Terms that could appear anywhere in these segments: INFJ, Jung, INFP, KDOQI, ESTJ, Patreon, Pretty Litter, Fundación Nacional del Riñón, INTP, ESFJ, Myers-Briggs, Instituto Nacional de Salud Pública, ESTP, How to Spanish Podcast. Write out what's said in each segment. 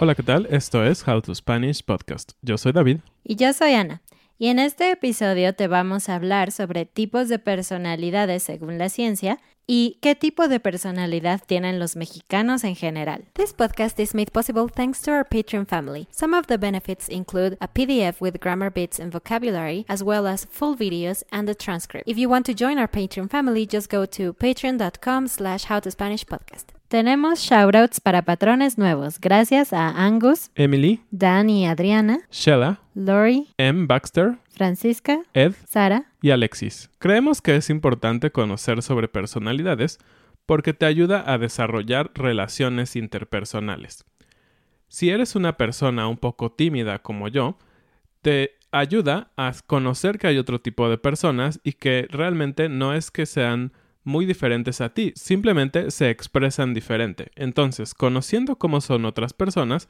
Hola, ¿qué tal? Esto es How to Spanish Podcast. Yo soy David. Y yo soy Ana. Y en este episodio te vamos a hablar sobre tipos de personalidades según la ciencia y qué tipo de personalidad tienen los mexicanos en general. This podcast is made possible thanks to our Patreon family. Some of the benefits include a PDF with grammar bits and vocabulary, as well as full videos and a transcript. If you want to join our Patreon family, just go to patreon.com/howtospanishpodcast. Tenemos shoutouts para patrones nuevos. Gracias a Angus, Emily, Dan y Adriana, Shella, Lori, M. Baxter, Francisca, Ed, Sara y Alexis. Creemos que es importante conocer sobre personalidades porque te ayuda a desarrollar relaciones interpersonales. Si eres una persona un poco tímida como yo, te ayuda a conocer que hay otro tipo de personas y que realmente no es que sean muy diferentes a ti, simplemente se expresan diferente. Entonces, conociendo cómo son otras personas,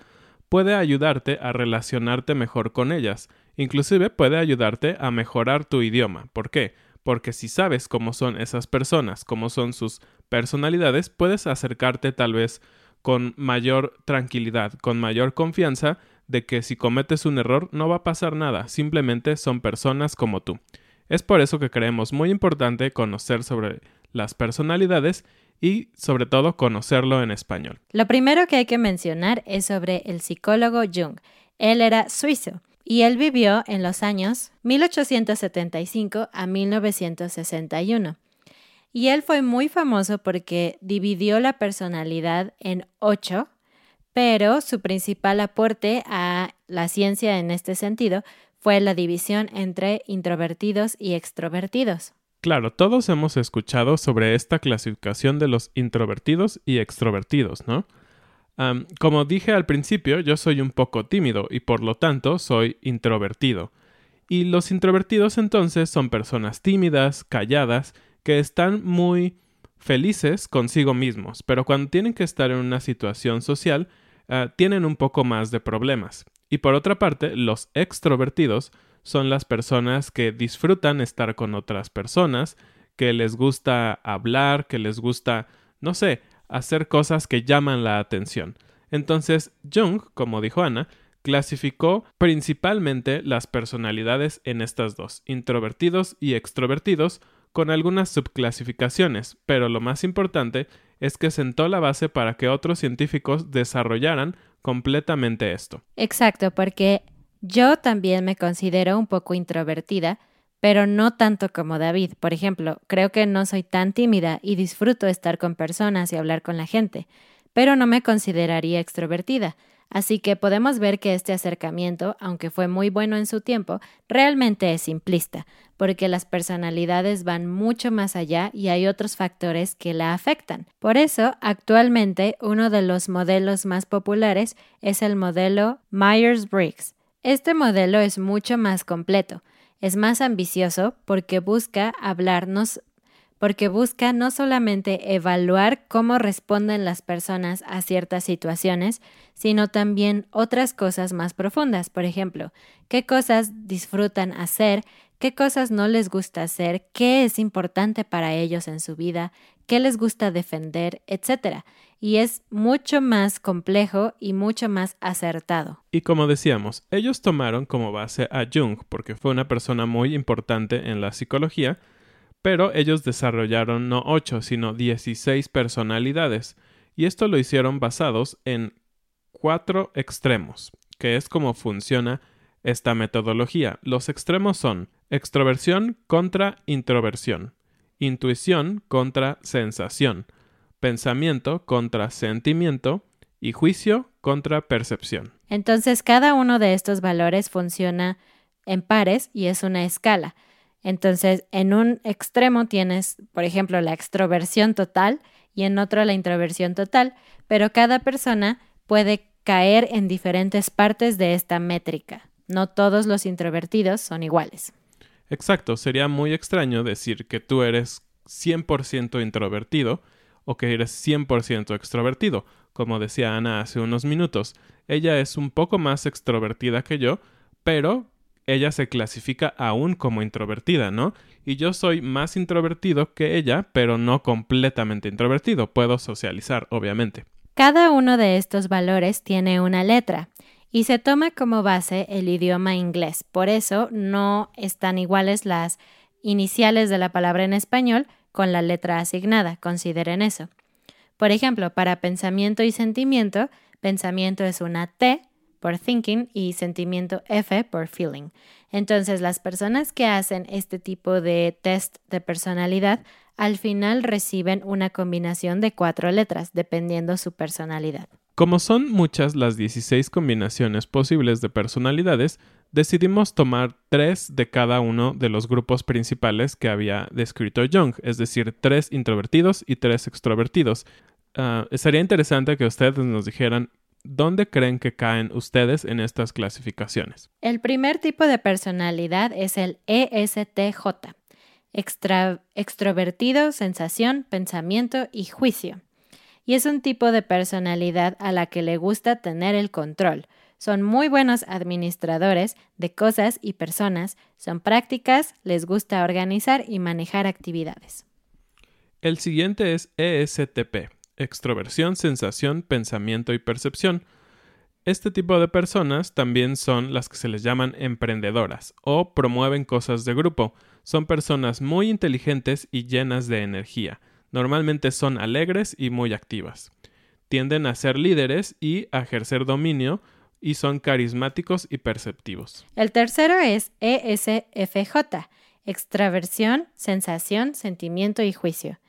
puede ayudarte a relacionarte mejor con ellas. Inclusive puede ayudarte a mejorar tu idioma. ¿Por qué? Porque si sabes cómo son esas personas, cómo son sus personalidades, puedes acercarte tal vez con mayor tranquilidad, con mayor confianza de que si cometes un error no va a pasar nada, simplemente son personas como tú. Es por eso que creemos muy importante conocer sobre las personalidades y, sobre todo, conocerlo en español. Lo primero que hay que mencionar es sobre el psicólogo Jung. Él era suizo y él vivió en los años 1875 a 1961. Y él fue muy famoso porque dividió la personalidad en 8, pero su principal aporte a la ciencia en este sentido fue la división entre introvertidos y extrovertidos. Claro, todos hemos escuchado sobre esta clasificación de los introvertidos y extrovertidos, ¿no? Como dije al principio, yo soy un poco tímido y por lo tanto soy introvertido. Y los introvertidos entonces son personas tímidas, calladas, que están muy felices consigo mismos, pero cuando tienen que estar en una situación social, tienen un poco más de problemas. Y por otra parte, los extrovertidos son las personas que disfrutan estar con otras personas, que les gusta hablar, que les gusta, no sé, hacer cosas que llaman la atención. Entonces, Jung, como dijo Ana, clasificó principalmente las personalidades en estas dos, introvertidos y extrovertidos, con algunas subclasificaciones, pero lo más importante es que sentó la base para que otros científicos desarrollaran completamente esto. Exacto, porque yo también me considero un poco introvertida, pero no tanto como David. Por ejemplo, creo que no soy tan tímida y disfruto estar con personas y hablar con la gente, pero no me consideraría extrovertida. Así que podemos ver que este acercamiento, aunque fue muy bueno en su tiempo, realmente es simplista, porque las personalidades van mucho más allá y hay otros factores que la afectan. Por eso, actualmente, uno de los modelos más populares es el modelo Myers-Briggs. Este modelo es mucho más completo, es más ambicioso porque busca no solamente evaluar cómo responden las personas a ciertas situaciones, sino también otras cosas más profundas. Por ejemplo, qué cosas disfrutan hacer, qué cosas no les gusta hacer, qué es importante para ellos en su vida, qué les gusta defender, etc. Y es mucho más complejo y mucho más acertado. Y como decíamos, ellos tomaron como base a Jung, porque fue una persona muy importante en la psicología, pero ellos desarrollaron no 8, sino 16 personalidades, y esto lo hicieron basados en 4 extremos, que es como funciona esta metodología. Los extremos son extroversión contra introversión, intuición contra sensación, pensamiento contra sentimiento y juicio contra percepción. Entonces, cada uno de estos valores funciona en pares y es una escala. Entonces, en un extremo tienes, por ejemplo, la extroversión total y en otro la introversión total, pero cada persona puede caer en diferentes partes de esta métrica. No todos los introvertidos son iguales. Exacto, sería muy extraño decir que tú eres 100% introvertido o que eres 100% extrovertido. Como decía Ana hace unos minutos, ella es un poco más extrovertida que yo, pero ella se clasifica aún como introvertida, ¿no? Y yo soy más introvertido que ella, pero no completamente introvertido. Puedo socializar, obviamente. Cada uno de estos valores tiene una letra y se toma como base el idioma inglés. Por eso no están iguales las iniciales de la palabra en español con la letra asignada. Consideren eso. Por ejemplo, para pensamiento y sentimiento, pensamiento es una T, por thinking, y sentimiento F por feeling. Entonces, las personas que hacen este tipo de test de personalidad al final reciben una combinación de 4 letras, dependiendo su personalidad. Como son muchas las 16 combinaciones posibles de personalidades, decidimos tomar 3 de cada uno de los grupos principales que había descrito Jung, es decir, 3 introvertidos y 3 extrovertidos. Sería interesante que ustedes nos dijeran ¿dónde creen que caen ustedes en estas clasificaciones? El primer tipo de personalidad es el ESTJ, extrovertido, sensación, pensamiento y juicio. Y es un tipo de personalidad a la que le gusta tener el control. Son muy buenos administradores de cosas y personas, son prácticas, les gusta organizar y manejar actividades. El siguiente es ESTP. Extroversión, sensación, pensamiento y percepción. Este tipo de personas también son las que se les llaman emprendedoras o promueven cosas de grupo. Son personas muy inteligentes y llenas de energía. Normalmente son alegres y muy activas. Tienden a ser líderes y a ejercer dominio y son carismáticos y perceptivos. El tercero es ESFJ, extraversión, sensación, sentimiento y juicio.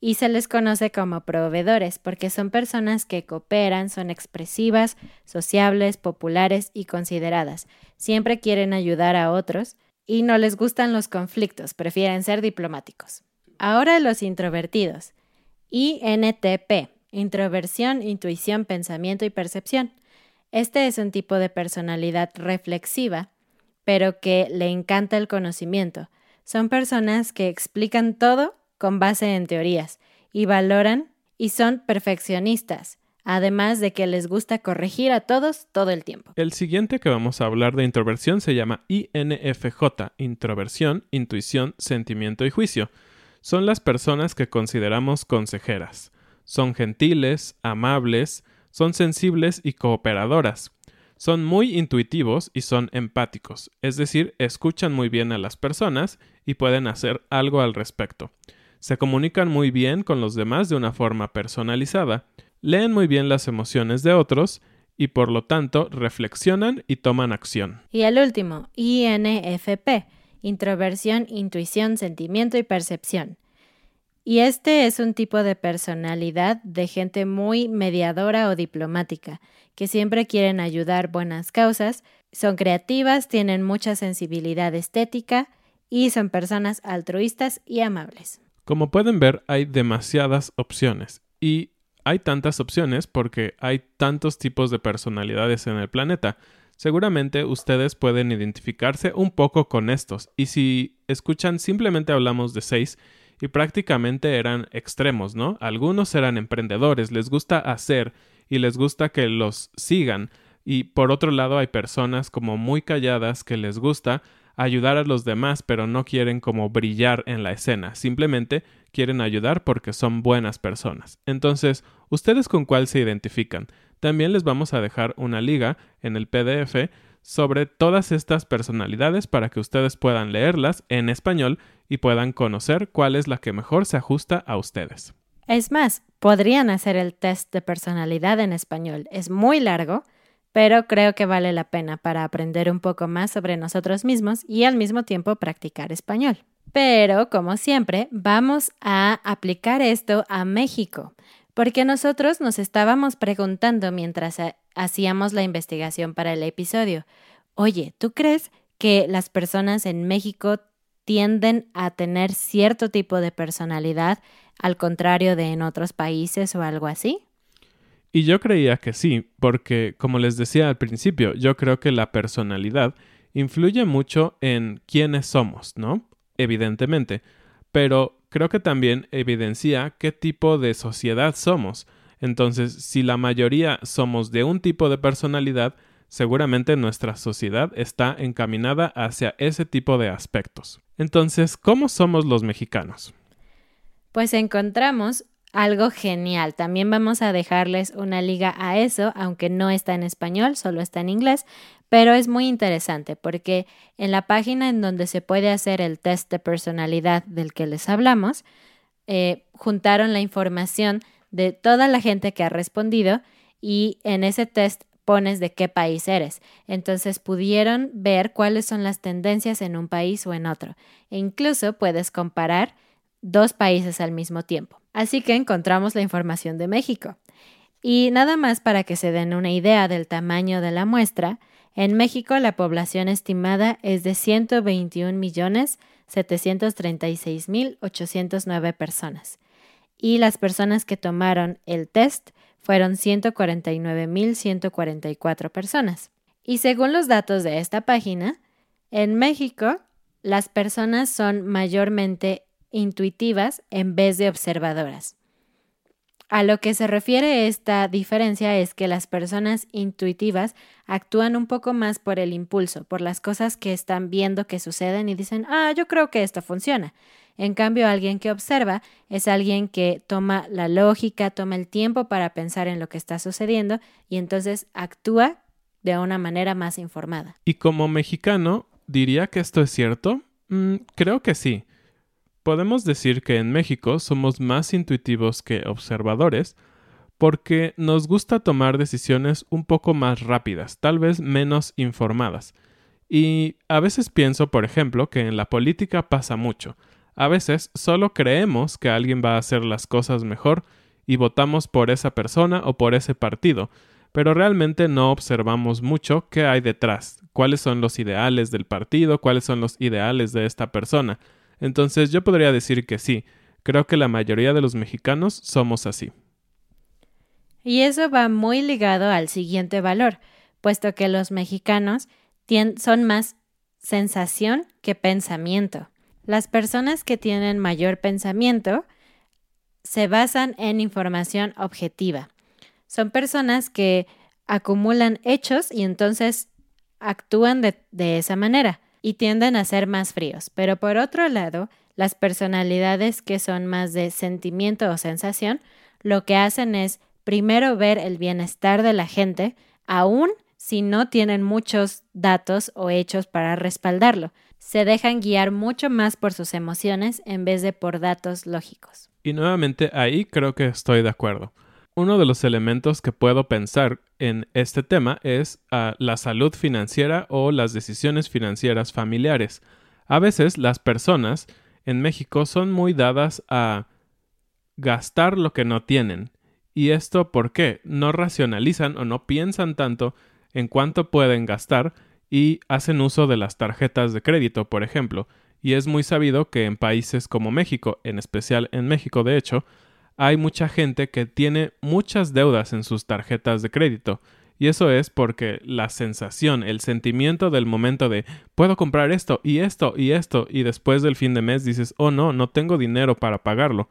Y se les conoce como proveedores porque son personas que cooperan, son expresivas, sociables, populares y consideradas. Siempre quieren ayudar a otros y no les gustan los conflictos, prefieren ser diplomáticos. Ahora los introvertidos. INTP, introversión, intuición, pensamiento y percepción. Este es un tipo de personalidad reflexiva, pero que le encanta el conocimiento. Son personas que explican todo con base en teorías, y valoran y son perfeccionistas, además de que les gusta corregir a todos todo el tiempo. El siguiente que vamos a hablar de introversión se llama INFJ, introversión, intuición, sentimiento y juicio. Son las personas que consideramos consejeras. Son gentiles, amables, son sensibles y cooperadoras. Son muy intuitivos y son empáticos, es decir, escuchan muy bien a las personas y pueden hacer algo al respecto. Se comunican muy bien con los demás de una forma personalizada, leen muy bien las emociones de otros y por lo tanto reflexionan y toman acción. Y el último, INFP, introversión, intuición, sentimiento y percepción. Y este es un tipo de personalidad de gente muy mediadora o diplomática, que siempre quieren ayudar buenas causas, son creativas, tienen mucha sensibilidad estética y son personas altruistas y amables. Como pueden ver, hay demasiadas opciones y hay tantas opciones porque hay tantos tipos de personalidades en el planeta. Seguramente ustedes pueden identificarse un poco con estos y si escuchan simplemente hablamos de 6 y prácticamente eran extremos, ¿no? Algunos eran emprendedores, les gusta hacer y les gusta que los sigan y por otro lado hay personas como muy calladas que les gusta ayudar a los demás, pero no quieren como brillar en la escena. Simplemente quieren ayudar porque son buenas personas. Entonces, ¿ustedes con cuál se identifican? También les vamos a dejar una liga en el PDF sobre todas estas personalidades para que ustedes puedan leerlas en español y puedan conocer cuál es la que mejor se ajusta a ustedes. Es más, podrían hacer el test de personalidad en español. Es muy largo, pero creo que vale la pena para aprender un poco más sobre nosotros mismos y al mismo tiempo practicar español. Pero, como siempre, vamos a aplicar esto a México, porque nosotros nos estábamos preguntando mientras hacíamos la investigación para el episodio, oye, ¿tú crees que las personas en México tienden a tener cierto tipo de personalidad al contrario de en otros países o algo así? Y yo creía que sí, porque como les decía al principio, yo creo que la personalidad influye mucho en quiénes somos, ¿no? Evidentemente, pero creo que también evidencia qué tipo de sociedad somos. Entonces, si la mayoría somos de un tipo de personalidad, seguramente nuestra sociedad está encaminada hacia ese tipo de aspectos. Entonces, ¿cómo somos los mexicanos? Pues encontramos algo genial. También vamos a dejarles una liga a eso, aunque no está en español, solo está en inglés, pero es muy interesante porque en la página en donde se puede hacer el test de personalidad del que les hablamos, juntaron la información de toda la gente que ha respondido y en ese test pones de qué país eres. Entonces pudieron ver cuáles son las tendencias en un país o en otro. E incluso puedes comparar dos países al mismo tiempo. Así que encontramos la información de México. Y nada más para que se den una idea del tamaño de la muestra, en México la población estimada es de 121.736.809 personas. Y las personas que tomaron el test fueron 149.144 personas. Y según los datos de esta página, en México las personas son mayormente intuitivas en vez de observadoras. A lo que se refiere esta diferencia es que las personas intuitivas actúan un poco más por el impulso, por las cosas que están viendo que suceden y dicen, yo creo que esto funciona. En cambio, alguien que observa es alguien que toma la lógica, toma el tiempo para pensar en lo que está sucediendo y entonces actúa de una manera más informada. Y como mexicano, ¿diría que esto es cierto? Creo que sí. Podemos decir que en México somos más intuitivos que observadores porque nos gusta tomar decisiones un poco más rápidas, tal vez menos informadas. Y a veces pienso, por ejemplo, que en la política pasa mucho. A veces solo creemos que alguien va a hacer las cosas mejor y votamos por esa persona o por ese partido, pero realmente no observamos mucho qué hay detrás, cuáles son los ideales del partido, cuáles son los ideales de esta persona. Entonces yo podría decir que sí, creo que la mayoría de los mexicanos somos así. Y eso va muy ligado al siguiente valor, puesto que los mexicanos son más sensación que pensamiento. Las personas que tienen mayor pensamiento se basan en información objetiva. Son personas que acumulan hechos y entonces actúan de esa manera. Y tienden a ser más fríos, pero por otro lado, las personalidades que son más de sentimiento o sensación, lo que hacen es primero ver el bienestar de la gente, aun si no tienen muchos datos o hechos para respaldarlo. Se dejan guiar mucho más por sus emociones en vez de por datos lógicos. Y nuevamente ahí creo que estoy de acuerdo. Uno de los elementos que puedo pensar en este tema es la salud financiera o las decisiones financieras familiares. A veces las personas en México son muy dadas a gastar lo que no tienen. ¿Y esto por qué? No racionalizan o no piensan tanto en cuánto pueden gastar y hacen uso de las tarjetas de crédito, por ejemplo. Y es muy sabido que en países como México, en especial en México, de hecho, hay mucha gente que tiene muchas deudas en sus tarjetas de crédito. Y eso es porque la sensación, el sentimiento del momento de puedo comprar esto y esto y esto, y después del fin de mes dices, oh no, no tengo dinero para pagarlo.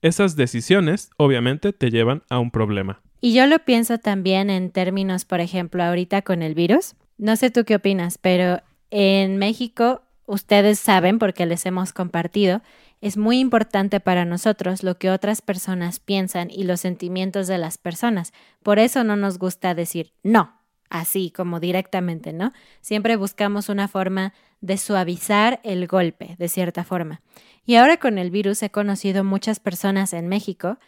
Esas decisiones, obviamente, te llevan a un problema. Y yo lo pienso también en términos, por ejemplo, ahorita con el virus. No sé tú qué opinas, pero en México, ustedes saben, porque les hemos compartido, es muy importante para nosotros lo que otras personas piensan y los sentimientos de las personas. Por eso no nos gusta decir no, así como directamente, ¿no? Siempre buscamos una forma de suavizar el golpe, de cierta forma. Y ahora con el virus he conocido muchas personas en México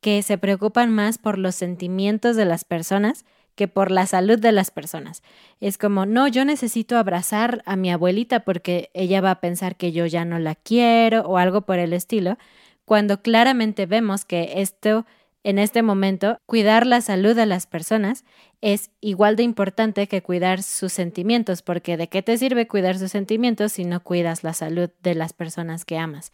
que se preocupan más por los sentimientos de las personas que por la salud de las personas. Es como, no, yo necesito abrazar a mi abuelita porque ella va a pensar que yo ya no la quiero o algo por el estilo, cuando claramente vemos que esto, en este momento, cuidar la salud de las personas es igual de importante que cuidar sus sentimientos, porque ¿de qué te sirve cuidar sus sentimientos si no cuidas la salud de las personas que amas?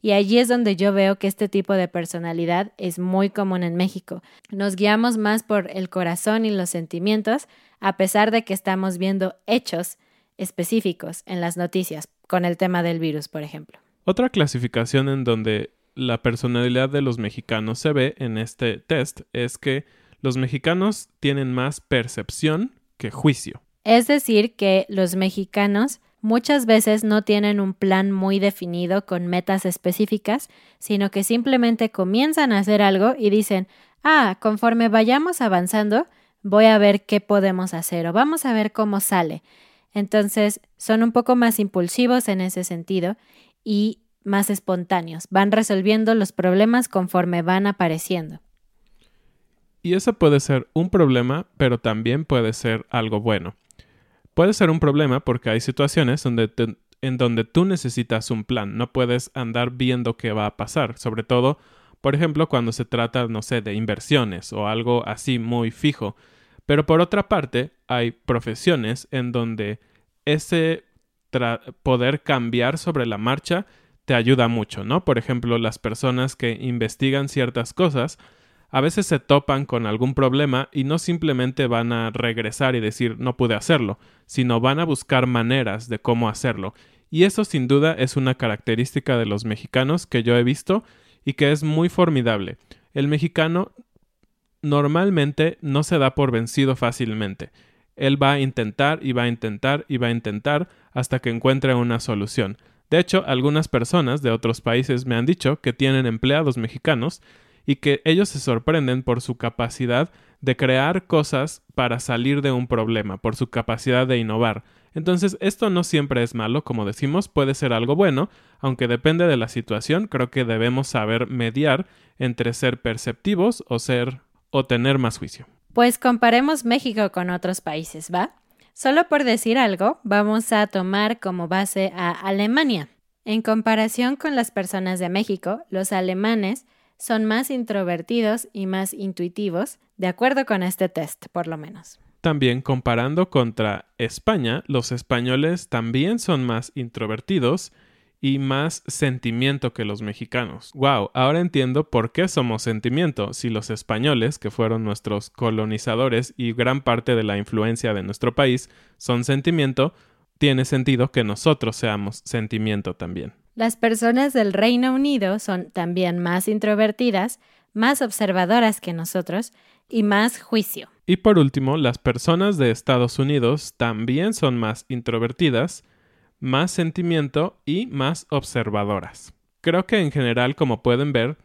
Y allí es donde yo veo que este tipo de personalidad es muy común en México. Nos guiamos más por el corazón y los sentimientos, a pesar de que estamos viendo hechos específicos en las noticias, con el tema del virus, por ejemplo. Otra clasificación en donde la personalidad de los mexicanos se ve en este test es que los mexicanos tienen más percepción que juicio. Es decir, que los mexicanos muchas veces no tienen un plan muy definido con metas específicas, sino que simplemente comienzan a hacer algo y dicen, ah, conforme vayamos avanzando, voy a ver qué podemos hacer o vamos a ver cómo sale. Entonces, son un poco más impulsivos en ese sentido y más espontáneos. Van resolviendo los problemas conforme van apareciendo. Y eso puede ser un problema, pero también puede ser algo bueno. Puede ser un problema porque hay situaciones en donde tú necesitas un plan. No puedes andar viendo qué va a pasar. Sobre todo, por ejemplo, cuando se trata, no sé, de inversiones o algo así muy fijo. Pero por otra parte, hay profesiones en donde ese poder cambiar sobre la marcha te ayuda mucho, ¿no? Por ejemplo, las personas que investigan ciertas cosas a veces se topan con algún problema y no simplemente van a regresar y decir no pude hacerlo, sino van a buscar maneras de cómo hacerlo. Y eso sin duda es una característica de los mexicanos que yo he visto y que es muy formidable. El mexicano normalmente no se da por vencido fácilmente. Él va a intentar y va a intentar y va a intentar hasta que encuentre una solución. De hecho, algunas personas de otros países me han dicho que tienen empleados mexicanos y que ellos se sorprenden por su capacidad de crear cosas para salir de un problema, por su capacidad de innovar. Entonces, esto no siempre es malo, como decimos, puede ser algo bueno, aunque depende de la situación. Creo que debemos saber mediar entre ser perceptivos o tener más juicio. Pues comparemos México con otros países, ¿va? Solo por decir algo, vamos a tomar como base a Alemania. En comparación con las personas de México, los alemanes son más introvertidos y más intuitivos, de acuerdo con este test, por lo menos. También, comparando contra España, los españoles también son más introvertidos y más sentimiento que los mexicanos. ¡Wow! Ahora entiendo por qué somos sentimiento. Si los españoles, que fueron nuestros colonizadores y gran parte de la influencia de nuestro país, son sentimiento, tiene sentido que nosotros seamos sentimiento también. Las personas del Reino Unido son también más introvertidas, más observadoras que nosotros y más juicio. Y por último, las personas de Estados Unidos también son más introvertidas, más sentimiento y más observadoras. Creo que en general, como pueden ver,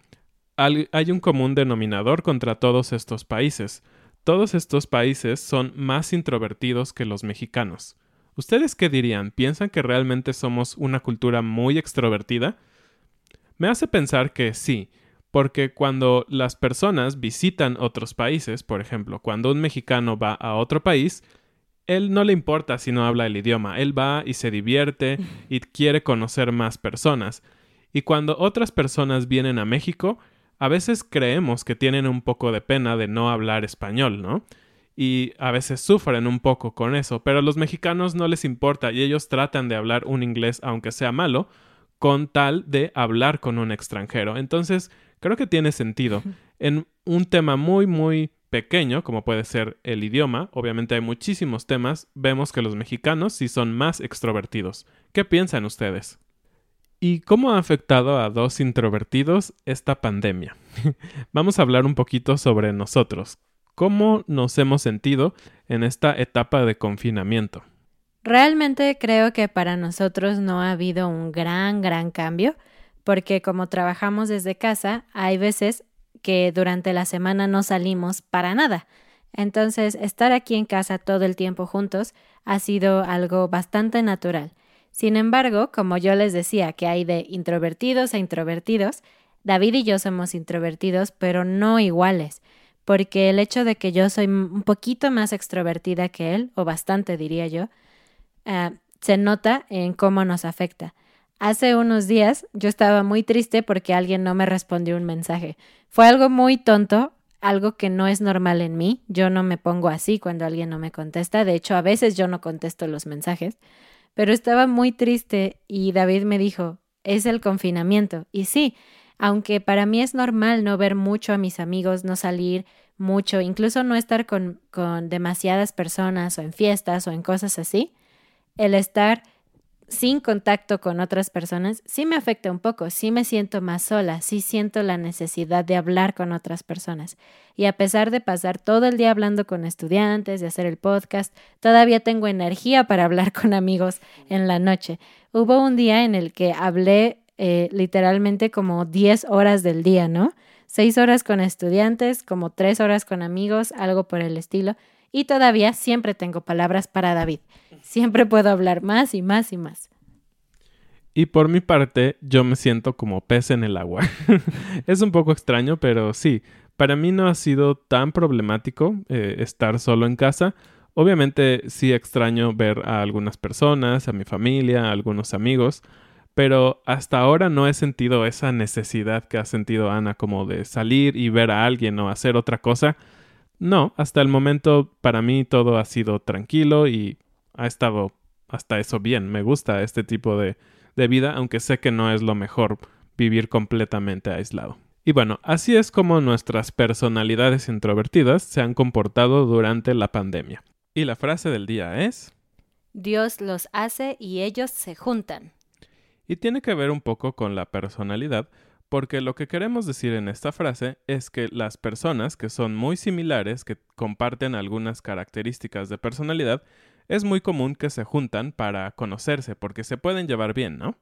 hay un común denominador contra todos estos países. Todos estos países son más introvertidos que los mexicanos. ¿Ustedes qué dirían? ¿Piensan que realmente somos una cultura muy extrovertida? Me hace pensar que sí, porque cuando las personas visitan otros países, por ejemplo, cuando un mexicano va a otro país, él no le importa si no habla el idioma. Él va y se divierte y quiere conocer más personas. Y cuando otras personas vienen a México, a veces creemos que tienen un poco de pena de no hablar español, ¿no? Y a veces sufren un poco con eso, pero a los mexicanos no les importa y ellos tratan de hablar un inglés, aunque sea malo, con tal de hablar con un extranjero. Entonces, creo que tiene sentido. En un tema muy, muy pequeño, como puede ser el idioma, obviamente hay muchísimos temas, vemos que los mexicanos sí son más extrovertidos. ¿Qué piensan ustedes? ¿Y cómo ha afectado a dos introvertidos esta pandemia? Vamos a hablar un poquito sobre nosotros. ¿Cómo nos hemos sentido en esta etapa de confinamiento? Realmente creo que para nosotros no ha habido un gran cambio, porque como trabajamos desde casa, hay veces que durante la semana no salimos para nada. Entonces, estar aquí en casa todo el tiempo juntos ha sido algo bastante natural. Sin embargo, como yo les decía que hay de introvertidos a introvertidos, David y yo somos introvertidos, pero no iguales. Porque el hecho de que yo soy un poquito más extrovertida que él, o bastante diría yo, se nota en cómo nos afecta. Hace unos días yo estaba muy triste porque alguien no me respondió un mensaje. Fue algo muy tonto, algo que no es normal en mí. Yo no me pongo así cuando alguien no me contesta. De hecho, a veces yo no contesto los mensajes. Pero estaba muy triste y David me dijo, es el confinamiento. Y sí, aunque para mí es normal no ver mucho a mis amigos, no salir mucho, incluso no estar con demasiadas personas o en fiestas o en cosas así, el estar sin contacto con otras personas sí me afecta un poco, sí me siento más sola, sí siento la necesidad de hablar con otras personas. Y a pesar de pasar todo el día hablando con estudiantes, de hacer el podcast, todavía tengo energía para hablar con amigos en la noche. Hubo un día en el que hablé literalmente como 10 horas del día, ¿no? 6 horas con estudiantes, como 3 horas con amigos, algo por el estilo. Y todavía siempre tengo palabras para David. Siempre puedo hablar más y más y más. Y por mi parte, yo me siento como pez en el agua. Es un poco extraño, pero sí. Para mí no ha sido tan problemático estar solo en casa. Obviamente sí extraño ver a algunas personas, a mi familia, a algunos amigos. Pero hasta ahora no he sentido esa necesidad que ha sentido Ana, como de salir y ver a alguien o hacer otra cosa. No, hasta el momento para mí todo ha sido tranquilo y ha estado hasta eso bien. Me gusta este tipo de vida, aunque sé que no es lo mejor vivir completamente aislado. Y bueno, así es como nuestras personalidades introvertidas se han comportado durante la pandemia. Y la frase del día es... Dios los hace y ellos se juntan. Y tiene que ver un poco con la personalidad, porque lo que queremos decir en esta frase es que las personas que son muy similares, que comparten algunas características de personalidad, es muy común que se juntan para conocerse, porque se pueden llevar bien, ¿no?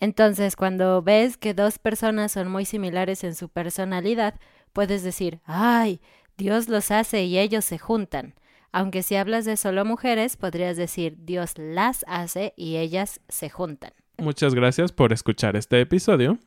Entonces, cuando ves que dos personas son muy similares en su personalidad, puedes decir, ¡ay! Dios los hace y ellos se juntan. Aunque si hablas de solo mujeres, podrías decir, Dios las hace y ellas se juntan. Muchas gracias por escuchar este episodio.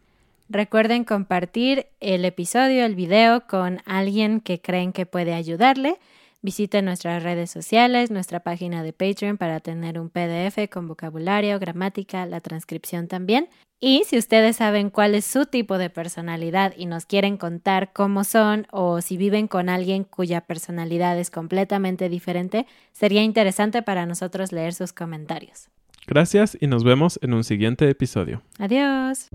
Recuerden compartir el episodio, el video, con alguien que creen que puede ayudarle. Visiten nuestras redes sociales, nuestra página de Patreon para tener un PDF con vocabulario, gramática, la transcripción también. Y si ustedes saben cuál es su tipo de personalidad y nos quieren contar cómo son o si viven con alguien cuya personalidad es completamente diferente, sería interesante para nosotros leer sus comentarios. Gracias y nos vemos en un siguiente episodio. Adiós.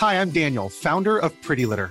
Hi, I'm Daniel, founder of Pretty Litter.